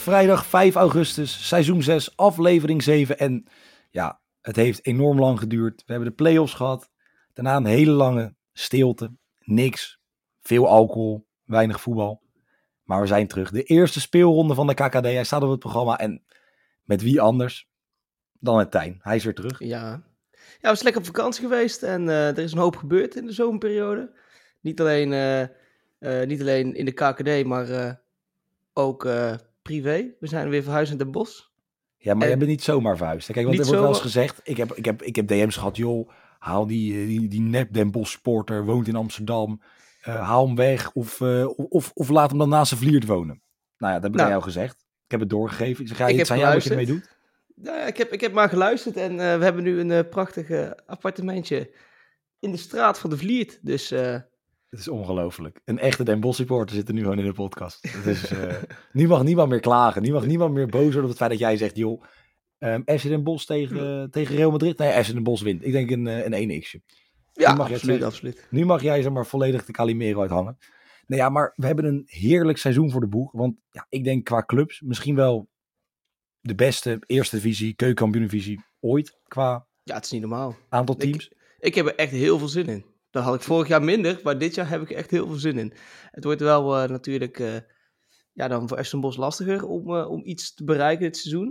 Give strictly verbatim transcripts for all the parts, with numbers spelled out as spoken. Vrijdag vijf augustus, seizoen zes, aflevering zeven. En ja, het heeft enorm lang geduurd. We hebben de play-offs gehad. Daarna een hele lange stilte. Niks. Veel alcohol. Weinig voetbal. Maar we zijn terug. De eerste speelronde van de K K D. Hij staat op het programma. En met wie anders dan met Tijn? Hij is weer terug. Ja, ja, we zijn lekker op vakantie geweest. En uh, er is een hoop gebeurd in de zomerperiode. Niet alleen, uh, uh, niet alleen in de K K D, maar uh, ook... Uh, privé. We zijn weer verhuisd naar Den Bosch. Ja, maar en... jij bent niet zomaar verhuisd. Kijk, want er wordt wel eens gezegd, ik heb, ik heb, ik heb D M's gehad, joh, haal die, die, die nep Den Bosch supporter, woont in Amsterdam, uh, haal hem weg of, uh, of, of laat hem dan naast de Vliert wonen. Nou ja, dat heb ik nou, aan jou gezegd. Ik heb het doorgegeven. Ik zeg, ga je, ik het heb aan jou wat je ermee doet? Ja, ik, heb, ik heb maar geluisterd en uh, we hebben nu een uh, prachtig uh, appartementje in de straat van de Vliert. Dus... Uh, Het is ongelooflijk. Een echte Den Bosch supporter zit er nu gewoon in de podcast. Het is, uh, nu mag niemand meer klagen. Nu mag niemand meer boos worden op het feit dat jij zegt... joh, um, F C Den Bosch tegen, uh, tegen Real Madrid. Nee, F C Den Bosch wint. Ik denk een, een één x'je. Ja, mag absoluut, jij, absoluut. Nu mag jij zeg maar volledig de Calimero uithangen. Nou ja, maar we hebben een heerlijk seizoen voor de boeg. Want ja, ik denk qua clubs misschien wel de beste eerste divisie, keukenkampioendivisie ooit. Qua ja, het is niet normaal. Aantal teams. Ik, ik heb er echt heel veel zin in. Daar had ik vorig jaar minder, maar dit jaar heb ik echt heel veel zin in. Het wordt wel uh, natuurlijk uh, ja, dan voor Esten Bos lastiger om, uh, om iets te bereiken dit seizoen.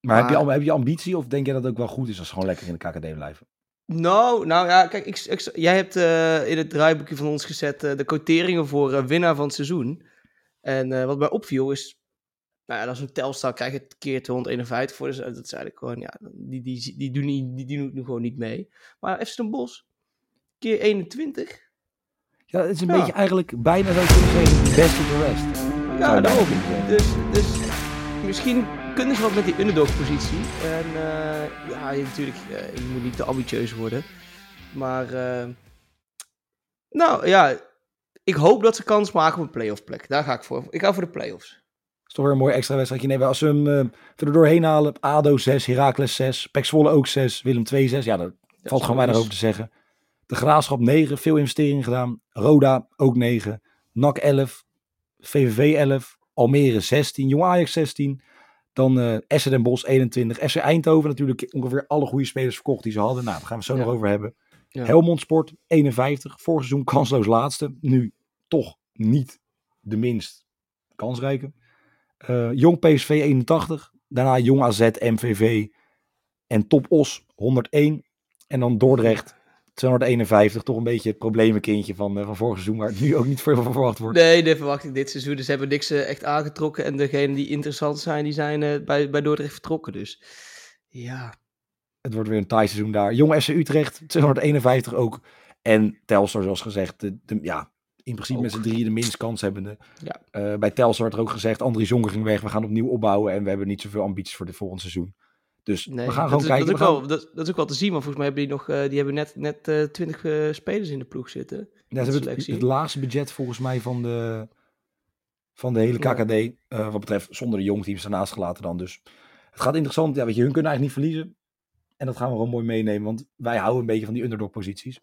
Maar, maar... Heb, je, heb je ambitie of denk jij dat het ook wel goed is als ze gewoon lekker in de K K D blijven? Nou, nou ja, kijk, ik, ik, jij hebt uh, in het draaiboekje van ons gezet uh, de quoteringen voor uh, winnaar van het seizoen. En uh, wat mij opviel is, nou ja, als een Telstar krijg je het keer tweehonderdeenenvijftig voor. Dus uh, dat is eigenlijk gewoon, ja, die, die, die, doen, die, die doen nu gewoon niet mee. Maar F C Den Bosch... keer eenentwintig. Ja, het is een ja. beetje eigenlijk bijna zo zeggen, best of the rest. Ja, daarom. Dus, dus misschien kunnen ze wat met die underdog-positie. En uh, ja, je, natuurlijk, uh, je moet niet te ambitieus worden. Maar, uh, nou ja, ik hoop dat ze kans maken op een playoff plek. Daar ga ik voor. Ik ga voor de playoffs. Dat is toch weer een mooi extra wedstrijdje. Nee, als ze hem uh, er doorheen halen, A D O zes, Herakles zes, P E C Zwolle ook zes, Willem twee zes. Ja, daar dat valt gewoon weinig over te zeggen. De Graafschap negen, veel investeringen gedaan. Roda ook negen. N A C elf, V V V elf, Almere zestien, Jong Ajax zestien. Dan uh, S C Den Bosch eenentwintig. S C Eindhoven natuurlijk ongeveer alle goede spelers verkocht die ze hadden. Nou, daar gaan we het zo ja. nog over hebben. Ja. Helmond Sport eenenvijftig. Vorig seizoen kansloos laatste. Nu toch niet de minst kansrijke. Uh, Jong P S V eenentachtig. Daarna Jong A Z, M V V en Top Oss honderdéén. En dan Dordrecht tweehonderdeenenvijftig, toch een beetje het problemenkindje van, uh, van vorig seizoen, waar het nu ook niet veel van verwacht wordt. Nee, dat verwacht ik dit seizoen. Dus hebben niks uh, echt aangetrokken. En degenen die interessant zijn, die zijn uh, bij, bij Dordrecht vertrokken. Dus ja. Het wordt weer een taai seizoen daar. Jong F C Utrecht, tweehonderdeenenvijftig ook. En Telstar, zoals gezegd, de, de, ja, in principe ook met z'n drieën de minst kanshebbende. Ja. Uh, bij Telstar werd er ook gezegd, Andries Jonker ging weg, we gaan opnieuw opbouwen en we hebben niet zoveel ambities voor dit volgend seizoen. Dus nee, we gaan gewoon is, kijken. Dat, we gaan... Wel, dat, dat is ook wel te zien, maar volgens mij hebben die nog, uh, die hebben net, net uh, twintig uh, spelers in de ploeg zitten. Ja, ze hebben het, het laagste budget volgens mij van de, van de hele K K D. Ja. Uh, wat betreft zonder de jongteams daarnaast gelaten dan. Dus het gaat interessant. Ja, weet je, hun kunnen eigenlijk niet verliezen. En dat gaan we gewoon mooi meenemen, want wij houden een beetje van die underdog posities.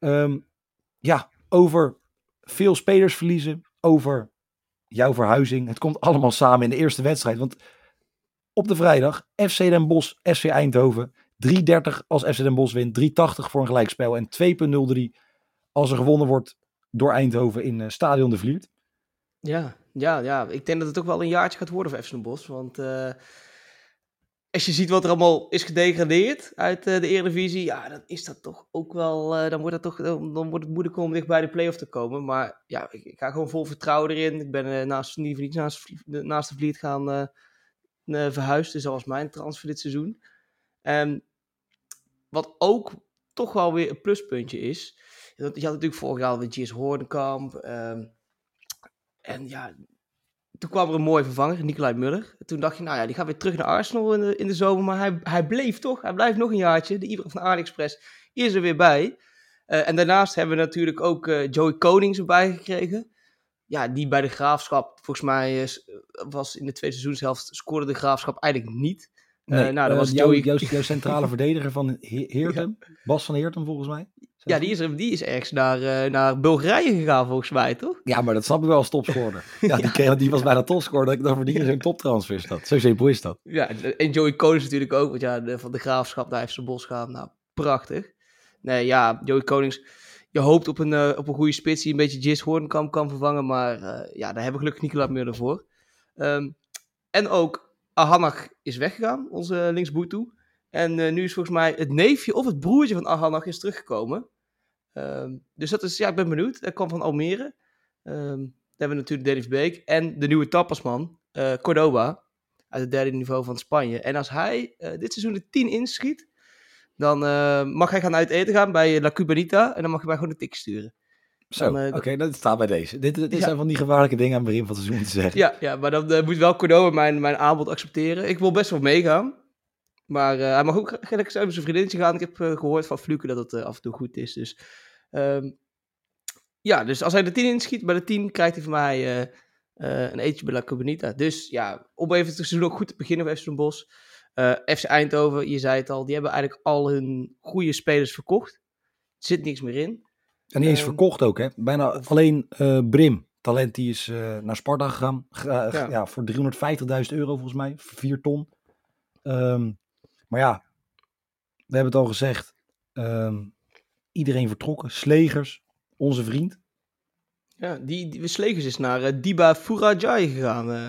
Um, ja, over veel spelers verliezen, over jouw verhuizing. Het komt allemaal samen in de eerste wedstrijd, want... Op de vrijdag, F C Den Bosch, S C Eindhoven. drie dertig als F C Den Bosch wint, drie tachtig voor een gelijkspel en twee nul drie als er gewonnen wordt door Eindhoven in uh, Stadion de Vliert. Ja, ja, ja, ik denk dat het ook wel een jaartje gaat worden voor F C Den Bosch. Want uh, als je ziet wat er allemaal is gedegradeerd uit uh, de Eredivisie, ja, dan is dat toch ook wel, uh, dan, wordt dat toch, dan wordt het moeilijk om dicht bij de play-off te komen. Maar ja, ik, ik ga gewoon vol vertrouwen erin. Ik ben uh, naast, niet, naast, naast de Vliert gaan... Uh, verhuisd, dus dat was mijn transfer dit seizoen. Um, wat ook toch wel weer een pluspuntje is, je had natuurlijk vorig jaar weer J S Hoornkamp, um, en ja, toen kwam er een mooie vervanger, Nicolai Müller. Toen dacht je, nou ja, die gaat weer terug naar Arsenal in de, in de zomer, maar hij, hij bleef toch, hij blijft nog een jaartje, de Ibra van AliExpress is er weer bij. Uh, en daarnaast hebben we natuurlijk ook uh, Joey Konings erbij gekregen. Ja, die bij de Graafschap, volgens mij was in de tweede seizoenshelft, scoorde de Graafschap eigenlijk niet. Nee, uh, nou, dat uh, was jouw, Joey... jouw, jouw centrale verdediger van Heertem, ja. Bas van Heertem volgens mij. Ja, die is, die is ergens naar, uh, naar Bulgarije gegaan volgens mij, toch? Ja, maar dat snap ik wel als topscorer. ja, die, kreeg, die was bijna topscorer. Dat ik dacht, die is een toptransfer is dat. Zo simpel is dat. Ja, en Joey Konings natuurlijk ook. Want ja, de, van De Graafschap naar Esten Bos gaan. Nou, prachtig. Nee, ja, Joey Konings. Je hoopt op een, uh, op een goede spits die een beetje Jis Hoornkamp kan vervangen. Maar uh, ja, daar hebben we gelukkig Nicolai Müller voor. Um, en ook Ahannach is weggegaan, onze linksboer toe. En uh, nu is volgens mij het neefje of het broertje van Ahannach is teruggekomen. Um, dus dat is, ja, ik ben benieuwd. Dat kwam van Almere. Um, daar hebben we natuurlijk Dennis Beek en de nieuwe tappersman, uh, Cordoba, uit het derde niveau van Spanje. En als hij uh, dit seizoen de tien inschiet, dan uh, mag hij gaan uit eten gaan bij La Cubanita en dan mag je mij gewoon een tik sturen. Zo, uh, oké, okay, dat staat bij deze. Dit, dit ja. zijn van die gevaarlijke dingen aan het begin van het seizoen te zeggen. Ja, ja, maar dan uh, moet wel Cordoba mijn, mijn aanbod accepteren. Ik wil best wel meegaan. Maar uh, hij mag ook gelijk zijn met zijn vriendinnetje gaan. Ik heb uh, gehoord van Flüke dat het uh, af en toe goed is. Dus, um, ja, dus als hij de tien inschiet, bij de tien krijgt hij van mij uh, uh, een eentje bij La Cubanita. Dus ja, om even het seizoen ook goed te beginnen bij F C Den Bosch. Uh, F C Eindhoven, je zei het al, die hebben eigenlijk al hun goede spelers verkocht. Er zit niks meer in. En die is um, verkocht ook, hè? Bijna of, alleen uh, Brim, talent, die is uh, naar Sparta gegaan. Uh, ja. Ja, voor driehonderdvijftigduizend euro volgens mij, vier ton. Um, Maar ja, we hebben het al gezegd. Um, iedereen vertrokken. Slegers, onze vriend. Ja, die, die Slegers is naar uh, Diba Furajai gegaan. Uh,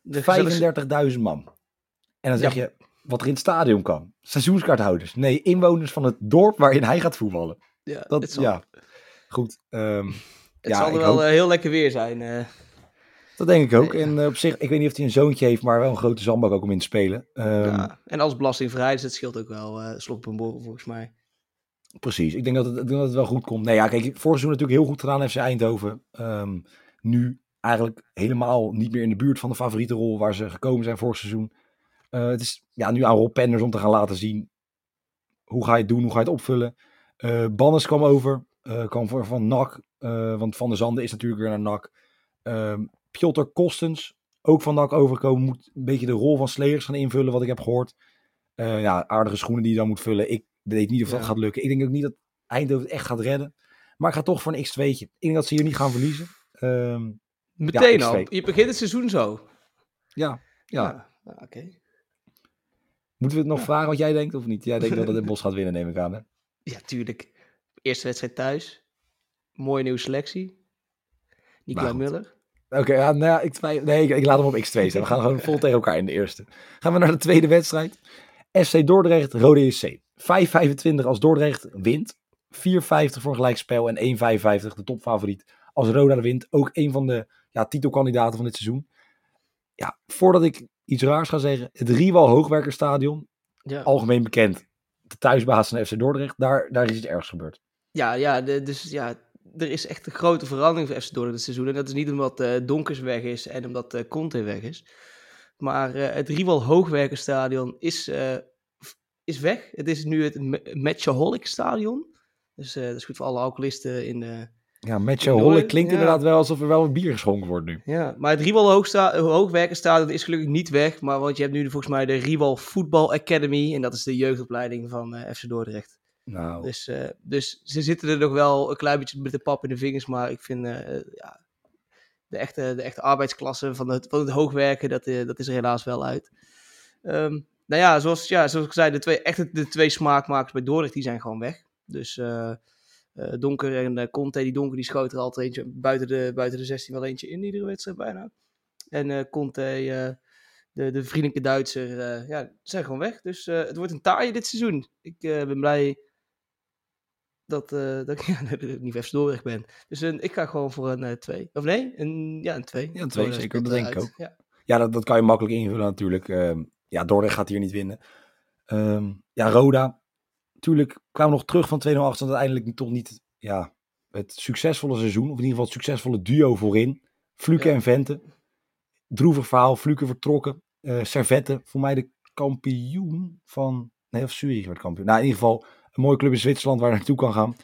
de vijfendertigduizend man. En dan zeg ja. je wat er in het stadion kan. Seizoenskaarthouders. Nee, inwoners van het dorp waarin hij gaat voetballen. Ja, dat het zal, ja. Goed, um, het ja, zal er wel hoop. heel lekker weer zijn. Uh. Dat denk ik ook. En uh, op zich, ik weet niet of hij een zoontje heeft, maar wel een grote zandbak ook om in te spelen. Um, ja, en als belastingvrij, dus dat scheelt ook wel uh, slok op een borrel volgens mij. Precies, ik denk dat het, dat het wel goed komt. Nee, ja, kijk, vorig seizoen natuurlijk heel goed gedaan F C Eindhoven. Um, nu eigenlijk helemaal niet meer in de buurt van de favoriete rol waar ze gekomen zijn vorig seizoen. Uh, het is ja, nu aan Rob Penders om te gaan laten zien hoe ga je het doen, hoe ga je het opvullen. Uh, Bannes kwam over, uh, kwam van, van N A C, uh, want Van der Zanden is natuurlijk weer naar N A C. Um, Piotr Kostens, ook van N A C overkomen, moet een beetje de rol van Slegers gaan invullen, wat ik heb gehoord. Uh, ja, aardige schoenen die je dan moet vullen. Ik weet niet of dat ja. gaat lukken. Ik denk ook niet dat Eindhoven het echt gaat redden. Maar ik ga toch voor een x twee'tje. Ik denk dat ze hier niet gaan verliezen. Um, Meteen ja, al. Je begint het seizoen zo. Ja. ja. ja. ja Oké. Okay. Moeten we het nog ja. vragen wat jij denkt of niet? Jij denkt dat het Den Bosch gaat winnen, neem ik aan. Hè? Ja, tuurlijk. Eerste wedstrijd thuis. Mooie nieuwe selectie. Nicolai Müller. Oké, okay, ja, nou ja, ik, twijf... nee, ik, ik laat hem op x twee staan. We gaan gewoon vol tegen elkaar in de eerste. Gaan we naar de tweede wedstrijd. F C Dordrecht, Roda J C. vijf vijfentwintig als Dordrecht wint. vier vijftig voor gelijkspel en één vijfenvijftig, de topfavoriet. Als Roda wint, ook een van de ja, titelkandidaten van dit seizoen. Ja, voordat ik iets raars ga zeggen. Het Riwal Hoogerwerf Stadion, ja. algemeen bekend. De thuisbaas van F C Dordrecht, daar, daar is iets ergs gebeurd. Ja, ja, de, dus ja... Er is echt een grote verandering voor F C Dordrecht dit seizoen. En dat is niet omdat uh, Donkers weg is en omdat uh, Conteh weg is. Maar uh, het Riwal Hoogerwerf Stadion is, uh, is weg. Het is nu het ma- Matchaholic Stadion. Dus uh, dat is goed voor alle alcoholisten in de... Ja, Matchaholic klinkt ja. inderdaad wel alsof er wel een bier geschonken wordt nu. Ja, maar het Riwal Hoogsta- Hoogerwerf Stadion is gelukkig niet weg. Maar want je hebt nu volgens mij de Riwal Football Academy. En dat is de jeugdopleiding van uh, F C Dordrecht. Nou. Dus, uh, dus ze zitten er nog wel een klein beetje met de pap in de vingers. Maar ik vind uh, ja, de, echte, de echte arbeidsklasse van het, van het hoogwerken, dat, uh, dat is er helaas wel uit. Um, nou ja zoals, ja, zoals ik zei, de twee, echt de twee smaakmakers bij Dordrecht, die zijn gewoon weg. Dus uh, uh, Donker en uh, Conteh, die Donker, die schoot er altijd eentje buiten de, buiten de zestien wel eentje in iedere wedstrijd bijna. En uh, Conteh, uh, de, de vriendelijke Duitser, uh, ja, zijn gewoon weg. Dus uh, het wordt een taaie dit seizoen. Ik uh, ben blij... Dat, uh, dat ik ja, niet F C Dordrecht ben. Dus uh, ik ga gewoon voor een uh, twee. Of nee, een, ja, een twee. Ja, een twee, zeker. Dat denk ik ook. Ja, ja dat, dat kan je makkelijk invullen natuurlijk. Uh, ja, Dordrecht gaat hier niet winnen. Um, ja, Roda. Natuurlijk kwamen we nog terug van twee nul achterstand. Uiteindelijk toch niet ja, het succesvolle seizoen. Of in ieder geval het succesvolle duo voorin. Flüke ja. en Vente. Droevig verhaal. Flüke vertrokken. Uh, Servette. Voor mij de kampioen van... Nee, of Zurich werd kampioen. Nou, in ieder geval... Een mooie club in Zwitserland waar hij naartoe kan gaan.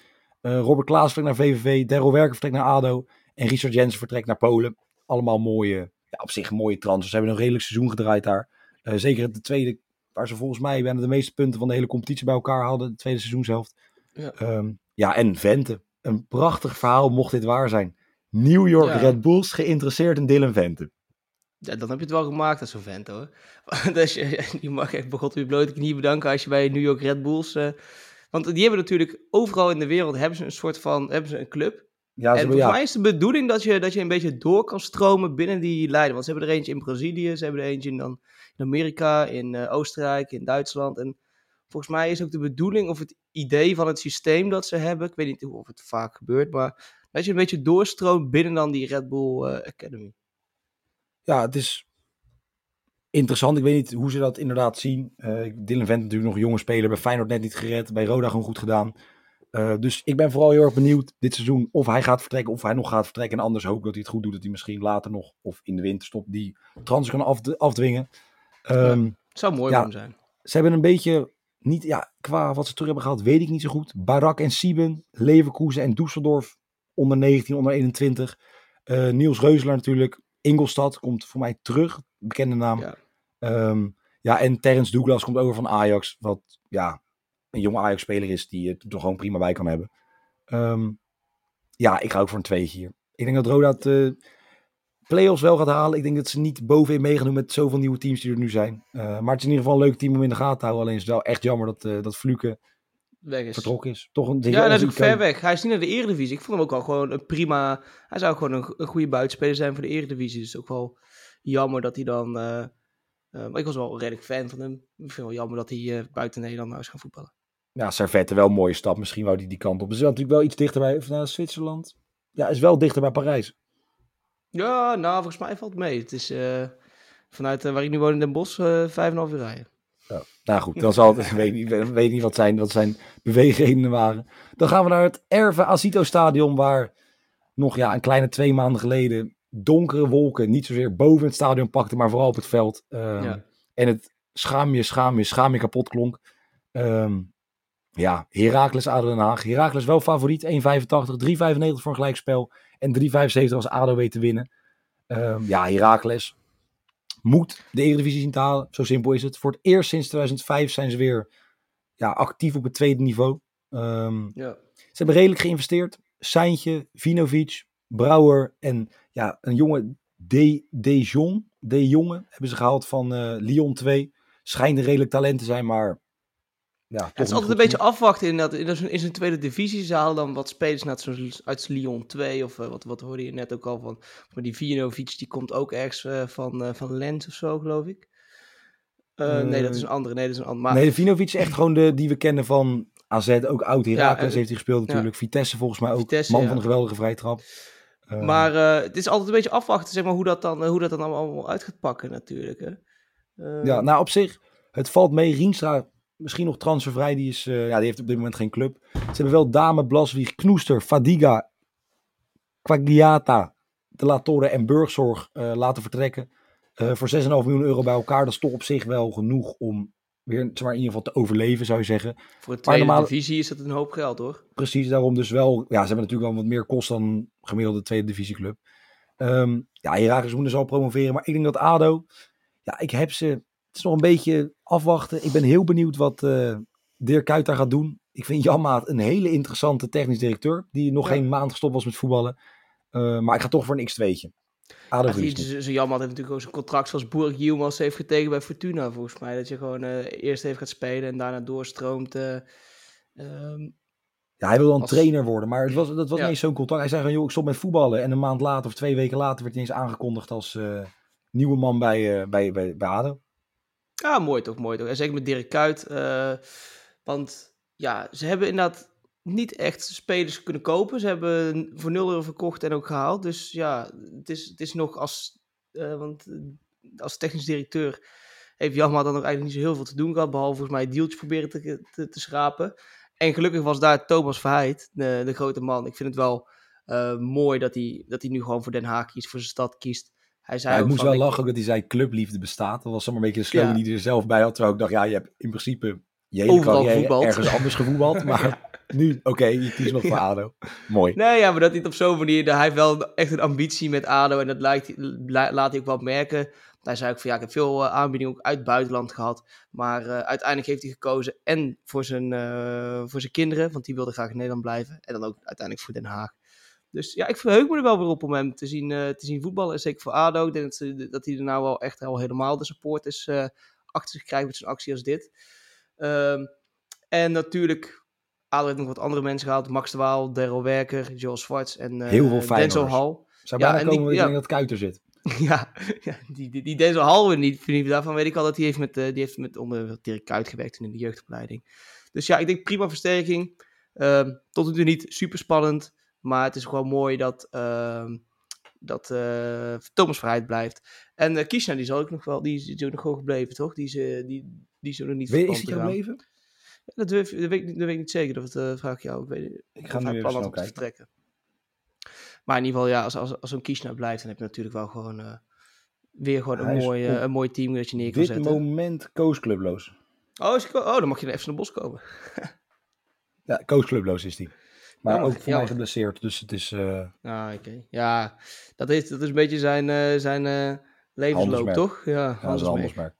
Uh, Robert Klaas vertrekt naar V V V. Darryl Werker vertrekt naar A D O. En Richard Jensen vertrekt naar Polen. Allemaal mooie, ja, op zich mooie transfers. Ze hebben een redelijk seizoen gedraaid daar. Uh, zeker de tweede, waar ze volgens mij bijna de meeste punten van de hele competitie bij elkaar hadden. De tweede seizoenshelft. Ja. Um, Ja, en Vente. Een prachtig verhaal mocht dit waar zijn. New York ja. Red Bulls geïnteresseerd in Dylan Vente. Ja, dan heb je het wel gemaakt als zo'n vent hoor. Dus je, je mag echt bij God uw blote knie bedanken als je bij New York Red Bulls... Uh, want die hebben natuurlijk overal in de wereld hebben ze een soort van hebben ze een club. Ja, en volgens ja. mij is de bedoeling dat je, dat je een beetje door kan stromen binnen die lijnen. Want ze hebben er eentje in Brazilië, ze hebben er eentje in, dan, in Amerika, in uh, Oostenrijk, in Duitsland. En volgens mij is ook de bedoeling of het idee van het systeem dat ze hebben, ik weet niet of het vaak gebeurt, maar dat je een beetje doorstroomt binnen dan die Red Bull uh, Academy. Ja, het is interessant. Ik weet niet hoe ze dat inderdaad zien. Uh, Dylan Vent natuurlijk nog een jonge speler. Bij Feyenoord net niet gered. Bij Roda gewoon goed gedaan. Uh, dus ik ben vooral heel erg benieuwd dit seizoen of hij gaat vertrekken of hij nog gaat vertrekken. En anders hoop ik dat hij het goed doet. Dat hij misschien later nog of in de winterstop die transfer kan afd- afdwingen. Um, ja, het zou mooi ja, zijn. Ze hebben een beetje, niet, ja, qua wat ze terug hebben gehad weet ik niet zo goed. Barak en Sieben, Leverkusen en Düsseldorf onder negentien, onder eenentwintig. Uh, Niels Reusler natuurlijk. Ingolstad komt voor mij terug. Bekende naam. Ja. Um, ja, en Terrence Douglas komt over van Ajax. Wat ja, een jonge Ajax-speler is die het er gewoon prima bij kan hebben. Um, ja, ik ga ook voor een tweetje hier. Ik denk dat Roda het uh, play-offs wel gaat halen. Ik denk dat ze niet bovenin mee gaan doen met zoveel nieuwe teams die er nu zijn. Uh, maar het is in ieder geval een leuk team om in de gaten te houden. Alleen is het wel echt jammer dat, uh, dat Flüke is. Vertrokken is. Toch een, ja, natuurlijk ver weg. Hij is niet naar de Eredivisie. Ik vond hem ook al gewoon een prima... Hij zou gewoon een, een goede buitenspeler zijn voor de Eredivisie. Dus ook wel jammer dat hij dan... Uh, uh, maar ik was wel redelijk fan van hem. Ik vind het wel jammer dat hij uh, buiten Nederland nou is gaan voetballen. Ja, Servette, wel een mooie stap. Misschien wou hij die kant op. Het is natuurlijk wel iets dichter bij nou, Zwitserland. Ja, is wel dichter bij Parijs. Ja, nou, volgens mij valt het mee. Het is uh, vanuit uh, waar ik nu woon in Den Bosch, vijf en een half uur rijden. Ja, nou goed, dan zal het, weet niet, weet niet wat zijn, wat zijn beweegredenen waren. Dan gaan we naar het Erve Acito Stadion, waar nog ja, een kleine twee maanden geleden donkere wolken niet zozeer boven het stadion pakten, maar vooral op het veld. Um, ja. En het schaam je, schaam je, schaam je kapot klonk. Um, ja, Herakles, A D O Den Haag. Herakles wel favoriet, één vijfentachtig, drie vijfennegentig voor een gelijkspel en drie vijfenzeventig als A D O weet te winnen. Um, ja, Herakles moet de Eredivisie zien te halen. Zo simpel is het. Voor het eerst sinds tweeduizend vijf zijn ze weer ja, actief op het tweede niveau. Um, ja. Ze hebben redelijk geïnvesteerd. Seintje, Vinovic, Brouwer en ja, een jonge De, De Jong. De Jonge hebben ze gehaald van uh, Lyon twee. Schijnt een redelijk talent te zijn, maar... Ja, ja, het is altijd een beetje afwachten in, dat, in, dat, in zijn tweede divisie. Ze halen dan wat spelers uit Lyon twee. Of uh, wat, wat hoorde je net ook al van. Maar die Vinovic die komt ook ergens uh, van, uh, van Lens of zo, geloof ik. Uh, uh, nee, dat is een andere. Nee, dat is een andere. Maar... Nee, de Vinovic is echt gewoon de die we kennen van A Z. Ook oud Herakles ja, uh, heeft hij gespeeld natuurlijk. Ja. Vitesse volgens mij ook. Vitesse, man ja. van een geweldige vrijtrap. Uh, maar uh, het is altijd een beetje afwachten zeg maar, hoe, dat dan, hoe dat dan allemaal uit gaat pakken natuurlijk. Hè. Uh, ja, nou op zich, het valt mee. Rienstra... Misschien nog transfervrij, die, is, uh, ja, die heeft op dit moment geen club. Ze hebben wel Dame, Blaswieg, Knoester, Fadiga, Quagliata, De La Torre en Burgzorg uh, laten vertrekken. Uh, voor zes komma vijf miljoen euro bij elkaar. Dat is toch op zich wel genoeg om weer zeg maar, in ieder geval te overleven, zou je zeggen. Voor de tweede normale... divisie is dat een hoop geld, hoor. Precies, daarom dus wel. Ja, ze hebben natuurlijk wel wat meer kost dan gemiddelde tweede divisieclub. Um, ja, Herakles moeten zal promoveren. Maar ik denk dat A D O, ja, ik heb ze... Het is nog een beetje afwachten. Ik ben heel benieuwd wat uh, Dirk Kuyt daar gaat doen. Ik vind Jan Maat een hele interessante technisch directeur. Die nog ja. geen maand gestopt was met voetballen. Uh, maar ik ga toch voor een x twee'tje. Ja, zo Jan Maat heeft natuurlijk ook zijn contract zoals Burak Yilmaz heeft getekend bij Fortuna. Volgens mij dat je gewoon uh, eerst even gaat spelen en daarna doorstroomt. Uh, um, ja, hij wil dan als... trainer worden. Maar het was, dat was ja. niet zo'n contract. Hij zei gewoon, joh, ik stop met voetballen. En een maand later of twee weken later werd hij eens aangekondigd als uh, nieuwe man bij, uh, bij, bij, bij A D O. Ja, mooi toch, mooi toch. En zeker met Dirk Kuyt. Uh, want ja, ze hebben inderdaad niet echt spelers kunnen kopen. Ze hebben voor nul euro verkocht en ook gehaald. Dus ja, het is, het is nog als... Uh, want als technisch directeur heeft Jan Maat dan nog eigenlijk niet zo heel veel te doen gehad. Behalve volgens mij deeltjes proberen te, te, te schrapen. En gelukkig was daar Thomas Verheid, de, de grote man. Ik vind het wel uh, mooi dat hij, dat hij nu gewoon voor Den Haag kiest, voor zijn stad kiest. Hij zei ja, ik moest van, wel ik... lachen ook dat hij zei clubliefde bestaat. Dat was zomaar een beetje een slogan ja. die hij er zelf bij had. Terwijl ik dacht, ja, je hebt in principe je hele carrière ergens anders gevoetbald. Maar ja. nu, oké, okay, je kiest nog ja. voor A D O. Mooi. Nee, ja, maar dat niet op zo'n manier. Hij heeft wel echt een ambitie met A D O. En dat laat, laat hij ook wel merken. Daar zei ik van ja, ik heb veel uh, aanbiedingen ook uit het buitenland gehad. Maar uh, uiteindelijk heeft hij gekozen en voor zijn, uh, voor zijn kinderen, want die wilden graag in Nederland blijven. En dan ook uiteindelijk voor Den Haag. Dus ja, ik verheug me er wel weer op om hem te zien, uh, te zien voetballen. En zeker voor A D O. Ik denk dat, dat hij er nou wel echt al helemaal de support is uh, achter zich krijgt met zo'n actie als dit. Um, en natuurlijk... A D O heeft nog wat andere mensen gehaald. Max de Waal, Daryl Werker, Joel Schwartz en uh, Heel veel Denzel Hall. Zou bijna ja, komen die, ja. dat Kuiter zit. ja, ja, die, die, die Denzel Hall, niet, daarvan weet ik al dat hij heeft met, uh, die heeft met onder Dirk Kuyt gewerkt in de jeugdopleiding. Dus ja, ik denk prima versterking. Uh, tot en toe niet super spannend. Maar het is gewoon mooi dat, uh, dat uh, Thomas Verheid blijft. En uh, Kiesner, die is ook nog wel, die is ook nog gewoon gebleven, toch? Die is, uh, die, die is er nog niet verpand. Is die gebleven? Dat, durf, dat, weet ik, dat weet ik niet zeker, dat uh, vraag ik jou. Ik, weet, ik ga nu plan om te vertrekken. Maar in ieder geval, ja, als, als, als zo'n Kiesner blijft, dan heb je natuurlijk wel gewoon uh, weer gewoon een mooi, uh, een mooi team dat je neer kan zetten. Op dit moment coachclubloos. Oh, is, oh, dan mag je naar F C Den Bosch komen. ja, coachclubloos is die. Maar ja, ook voor ja, mij geblesseerd, dus het is... Uh... Ah, okay. Ja, dat is, dat is een beetje zijn, uh, zijn uh, levensloop, handelsmerk. Toch? Ja, ja, dat is een handelsmerk.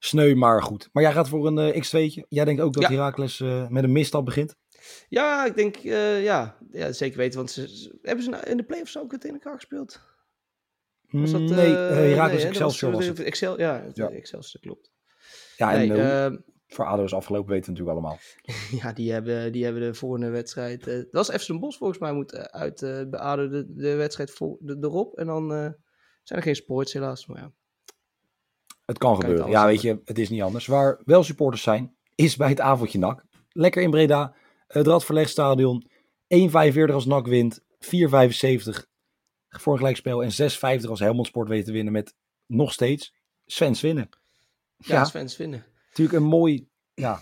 Sneu, maar goed. Maar jij gaat voor een uh, x twee'tje. Jij denkt ook dat ja. Herakles uh, met een misstap begint? Ja, ik denk, uh, ja. ja, zeker weten. Want ze, ze, hebben ze nou in de play-offs ook het in elkaar gespeeld? Was dat, uh, nee, Herakles nee, Excelsior was, was het. Excel, ja, het, ja. Excelsior, klopt. Ja, en nee, uh, voor A D O is afgelopen weten natuurlijk allemaal. ja, die hebben, die hebben de volgende wedstrijd... Uh, dat was F C Den Bosch volgens mij moet uit uh, bij A D O de, de wedstrijd vol, de, erop. En dan uh, zijn er geen sports helaas, maar ja. Het kan, kan gebeuren. Het ja, weet je, het is niet anders. Waar wel supporters zijn, is bij het avondje N A C. Lekker in Breda. Het Radverleg Stadion. één vijfenveertig als N A C wint. vier vijfenzeventig voor een gelijkspel. En zes vijftig als Helmond Sport weet te winnen met nog steeds Svens winnen. Ja, ja. Svens winnen. Natuurlijk een mooi... Ja.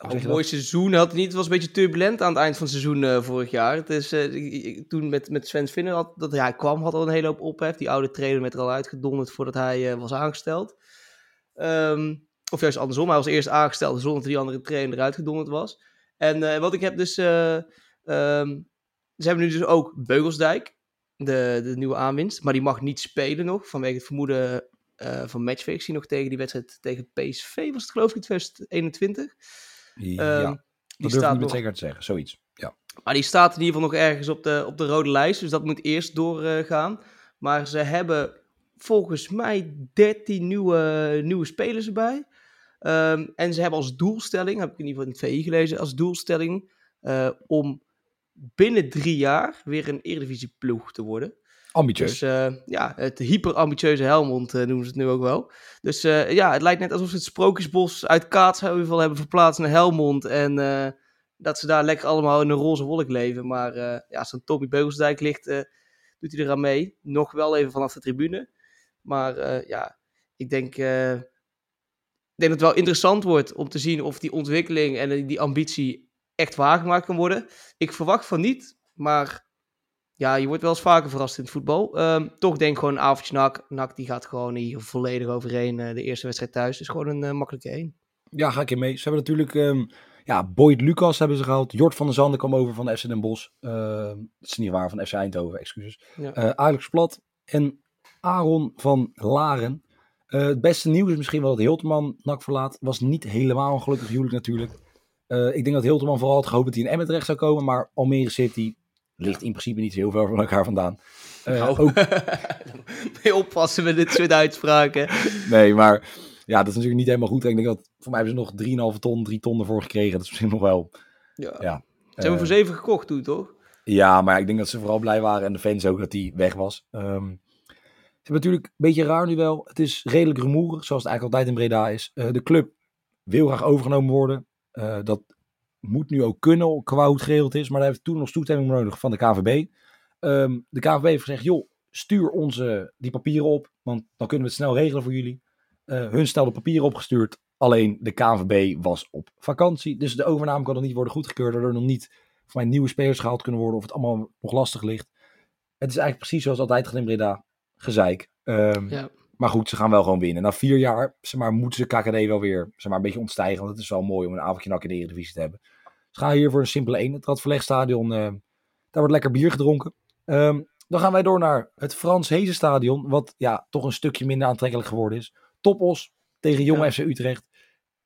Oh, een mooi seizoen had het niet. Het was een beetje turbulent aan het eind van het seizoen uh, vorig jaar. Het is, uh, ik, ik, toen met, met Sven Vinner, had, dat hij kwam, had al een hele hoop ophef. Die oude trainer werd er al uitgedonderd voordat hij uh, was aangesteld. Um, of juist andersom, hij was eerst aangesteld zonder dat die andere trainer eruit gedonderd was. En uh, wat ik heb dus... Uh, um, ze hebben nu dus ook Beugelsdijk, de, de nieuwe aanwinst. Maar die mag niet spelen nog, vanwege het vermoeden uh, van matchfixing nog tegen die wedstrijd tegen P S V. Was het geloof ik in tweeduizend eenentwintig? Ja, um, dat durf ik niet met zeker te zeggen, zoiets. Ja. Maar die staat in ieder geval nog ergens op de, op de rode lijst, dus dat moet eerst doorgaan. Uh, maar ze hebben volgens mij dertien nieuwe, nieuwe spelers erbij. Um, en ze hebben als doelstelling, heb ik in ieder geval in het V I gelezen, als doelstelling uh, om binnen drie jaar weer een Eredivisie ploeg te worden. Ambitieus. Dus uh, ja, het hyperambitieuze Helmond uh, noemen ze het nu ook wel. Dus uh, ja, het lijkt net alsof ze het Sprookjesbos uit Kaats hebben verplaatst naar Helmond. En uh, dat ze daar lekker allemaal in een roze wolk leven. Maar uh, ja, als dan Tommy Beugelsdijk ligt, uh, doet hij eraan mee. Nog wel even vanaf de tribune. Maar uh, ja, ik denk, uh, ik denk dat het wel interessant wordt om te zien of die ontwikkeling en die ambitie echt waargemaakt kan worden. Ik verwacht van niet, maar... Ja, je wordt wel eens vaker verrast in het voetbal. Um, toch denk ik gewoon een avondje N A C. N A C die gaat gewoon hier volledig overheen. Uh, de eerste wedstrijd thuis is gewoon een uh, makkelijke één. Ja, ga ik in mee. Ze hebben natuurlijk um, ja, Boyd Lucas hebben ze gehaald. Jort van der Zanden kwam over van de F C Den Bosch. Uh, dat is niet waar, van F C Eindhoven, excuses. Ja. Uh, Alex Plat en Aaron van Laren. Uh, het beste nieuws is misschien wel dat Hilterman N A C verlaat. Was niet helemaal een gelukkig huwelijk natuurlijk. Uh, ik denk dat Hilterman vooral had gehoopt dat hij in Emmen terecht zou komen. Maar Almere City... Ligt in principe niet heel ver van elkaar vandaan. Uh, oh. ook... Mee oppassen met dit soort uitspraken. Nee, maar ja, dat is natuurlijk niet helemaal goed. Ik denk dat, voor mij hebben ze nog drieënhalve ton, drie ton ervoor gekregen. Dat is misschien nog wel... Ja. ja. Ze uh, hebben voor zeven gekocht toen, toch? Ja, maar ik denk dat ze vooral blij waren. En de fans ook dat die weg was. Um, ze hebben natuurlijk een beetje raar nu wel. Het is redelijk rumoerig, zoals het eigenlijk altijd in Breda is. Uh, de club wil graag overgenomen worden. Uh, dat... Moet nu ook kunnen, qua hoe het geregeld is. Maar daar heeft toen nog toestemming nodig van de K V B. Um, de K V B heeft gezegd, joh, stuur ons uh, die papieren op. Want dan kunnen we het snel regelen voor jullie. Uh, hun snel de papieren opgestuurd. Alleen de K V B was op vakantie. Dus de overname kan nog niet worden goedgekeurd. Waardoor nog niet voor mij nieuwe spelers gehaald kunnen worden. Of het allemaal nog lastig ligt. Het is eigenlijk precies zoals altijd gaat in Breda. Gezeik. Um, ja. Maar goed, ze gaan wel gewoon winnen. Na vier jaar zeg maar, moeten ze K K D wel weer zeg maar, een beetje ontstijgen. Want het is wel mooi om een avondje N A C in de Eredivisie te hebben. Ze gaan hier voor een simpele één. Het Radverlegstadion, uh, daar wordt lekker bier gedronken. Um, Dan gaan wij door naar het Frans Heze Stadion, wat ja, toch een stukje minder aantrekkelijk geworden is. Top Oss tegen Jong ja. F C Utrecht.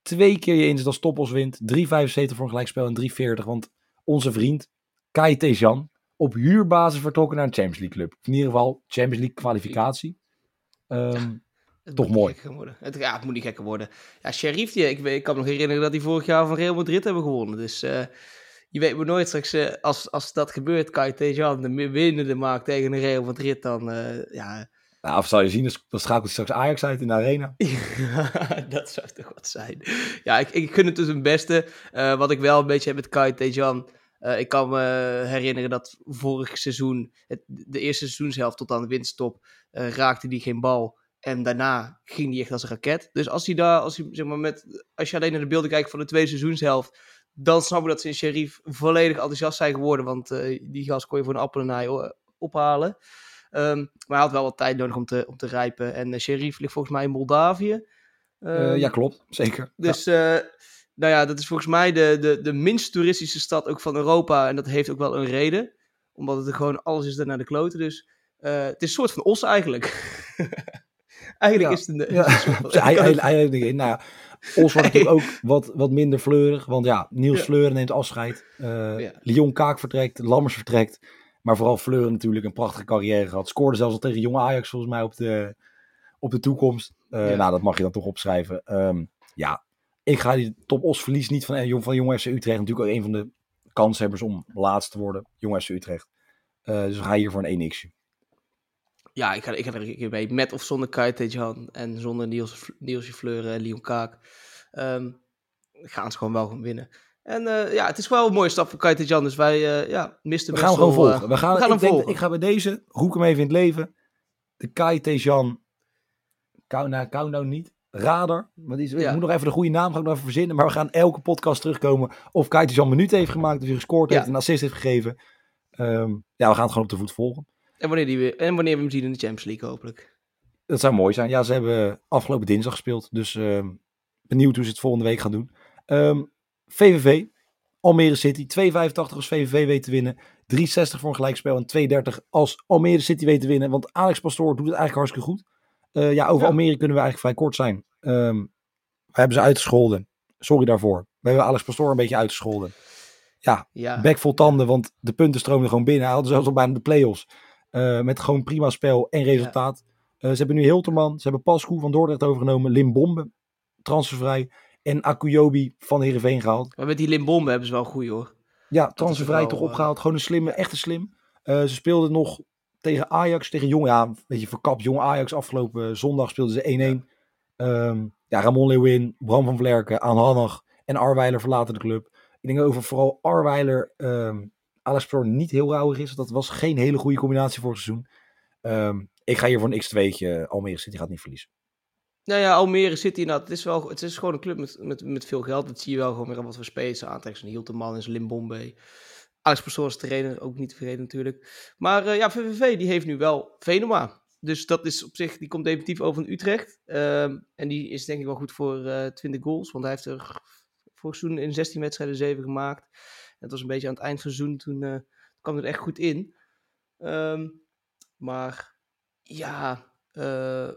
Twee keer je inzet als Top Oss wint. drie vijfenzeventig voor een gelijkspel en drie veertig. Want onze vriend Kai Tejan op huurbasis vertrokken naar een Champions League club. In ieder geval Champions League kwalificatie. Um, ja, toch mooi. Het, ja, het moet niet gekker worden. Ja, Sheriff, die, ik, ik kan me nog herinneren dat die vorig jaar van Real Madrid hebben gewonnen. Dus uh, je weet maar nooit straks, uh, als, als dat gebeurt, Kai Tejan de winnende maakt tegen een Real Madrid, dan... Uh, ja, Nou, of zou je zien, dan schakelt hij straks Ajax uit in de arena. Ja, dat zou toch wat zijn. Ja, ik, ik gun het dus een beste. Uh, wat ik wel een beetje heb met Kai Tejan. Uh, ik kan me herinneren dat vorig seizoen, het, de eerste seizoenshelft tot aan de winterstop, uh, raakte hij geen bal. En daarna ging hij echt als een raket. Dus als hij daar, als hij, zeg maar met, als je alleen naar de beelden kijkt van de tweede seizoenshelft, dan snap ik dat ze in Sheriff volledig enthousiast zijn geworden. Want uh, die gast kon je voor een appel en ei ophalen. Um, maar hij had wel wat tijd nodig om te, om te rijpen. En uh, Sheriff ligt volgens mij in Moldavië. Um, uh, ja, klopt. Zeker. Dus ja. Uh, nou ja, dat is volgens mij de, de, de minst toeristische stad ook van Europa. En dat heeft ook wel een reden. Omdat het gewoon alles is daar naar de kloten. Dus uh, het is een soort van Os eigenlijk. eigenlijk ja. is het een, ja. een soort van... ja, eigenlijk, nou ja, Os was natuurlijk ook wat, wat minder fleurig. Want ja, Niels ja. Fleuren neemt afscheid. Uh, ja. Leon Kaak vertrekt. Lammers vertrekt. Maar vooral Fleuren natuurlijk een prachtige carrière gehad. Scoorde zelfs al tegen Jong Ajax volgens mij op de, op de toekomst. Uh, ja. Nou, dat mag je dan toch opschrijven. Um, ja, ik ga die Top Oss verlies niet van, van Jong F C Utrecht. Natuurlijk ook een van de kanshebbers om laatst te worden. Jong F C Utrecht. Uh, dus ga hier voor een één x'je. Ja, ik ga, ik ga er een keer mee. Met of zonder Kai Tejan. En zonder Niels, Nielsje Fleuren en Leon Kaak. Um, gaan ze gewoon wel gaan winnen. En uh, ja, het is wel een mooie stap voor Kai Tejan. Dus wij uh, ja, misten best wel... We gaan hem gewoon volgen. We gaan, we gaan ik, hem volgen. Ik ga bij deze, hoek hem even in het leven. De Kai Tejan... Kou nou, kou nou niet. Radar. Want die is, ja. Ik moet nog even de goede naam gaan nog even verzinnen. Maar we gaan elke podcast terugkomen of Kai Tejan minuten heeft gemaakt. Of hij gescoord heeft, ja. een assist heeft gegeven. Um, ja, we gaan het gewoon op de voet volgen. En wanneer, die weer, en wanneer we hem zien in de Champions League hopelijk. Dat zou mooi zijn. Ja, ze hebben afgelopen dinsdag gespeeld. Dus uh, benieuwd hoe ze het volgende week gaan doen. Um, V V V, Almere City, twee vijfentachtig als V V V weet te winnen, drie zestig voor een gelijkspel en twee dertig als Almere City weet te winnen. Want Alex Pastoor doet het eigenlijk hartstikke goed. Uh, ja, over ja. Almere kunnen we eigenlijk vrij kort zijn. Um, we hebben ze uitgescholden. Sorry daarvoor. We hebben Alex Pastoor een beetje uitgescholden. Ja, ja. Bek vol tanden, want de punten stroomden gewoon binnen. Hij had zelfs al bijna de play-offs. Uh, met gewoon prima spel en resultaat. Ja. Uh, ze hebben nu Hilterman, ze hebben Pascu van Dordrecht overgenomen, Limbombe, transfervrij. En Akuyobi van Heerenveen gehaald. Maar met die Limbombe hebben ze wel goed hoor. Ja, transfervrij toch opgehaald. Gewoon een slimme, echt een slim. Uh, ze speelden nog tegen Ajax, tegen Jong. Ja, een beetje verkapt Jong Ajax. Afgelopen zondag speelden ze één één. Ja, um, ja Ramon Leeuwin, Bram van Vlerken, Ahannach en Arweiler verlaten de club. Ik denk over vooral Arweiler, um, Alex Pro niet heel rauwig is. Dat was geen hele goede combinatie voor het seizoen. Um, ik ga hier voor een x twee'tje. Almere City gaat niet verliezen. Nou ja, Almere City, nou, het, is wel, het is gewoon een club met, met, met veel geld. Dat zie je wel gewoon weer aan wat voor spelers aantrekt. Zo'n Hilterman en Limbombe. Alex Pastoor is trainer, ook niet te vergeten natuurlijk. Maar uh, ja, V V V die heeft nu wel Venema. Dus dat is op zich, die komt definitief over van Utrecht. Um, en die is denk ik wel goed voor uh, twintig goals. Want hij heeft er vorig seizoen in zestien wedstrijden zeven gemaakt. En dat was een beetje aan het eind van het seizoen. Toen uh, kwam het er echt goed in. Um, maar ja... Uh,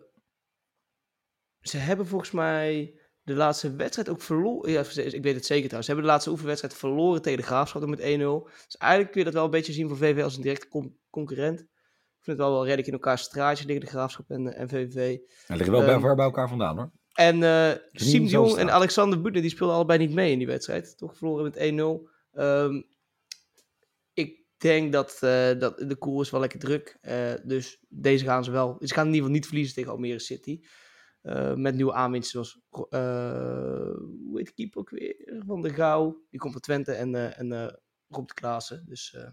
Ze hebben volgens mij de laatste wedstrijd ook verloren. Ja, ik weet het zeker trouwens. Ze hebben de laatste oefenwedstrijd verloren tegen de Graafschap met één nul. Dus eigenlijk kun je dat wel een beetje zien voor V V V als een directe con- concurrent. Ik vind het wel wel redelijk in elkaar straatje liggen, de Graafschap en, en V V V. Ze liggen wel um, bij, ver bij elkaar vandaan hoor. En uh, Siem de Jong en Alexander Budde, die speelden allebei niet mee in die wedstrijd. Toch verloren met één nul. Um, ik denk dat, uh, dat de koel is wel lekker druk. Uh, dus deze gaan ze wel. Ze gaan in ieder geval niet verliezen tegen Almere City. Uh, met nieuwe aanwinsten zoals, uh, hoe heet de keeper ook weer, Van der Gouw. Die komt van Twente en, uh, en uh, Rob de Klaassen. Dus het uh,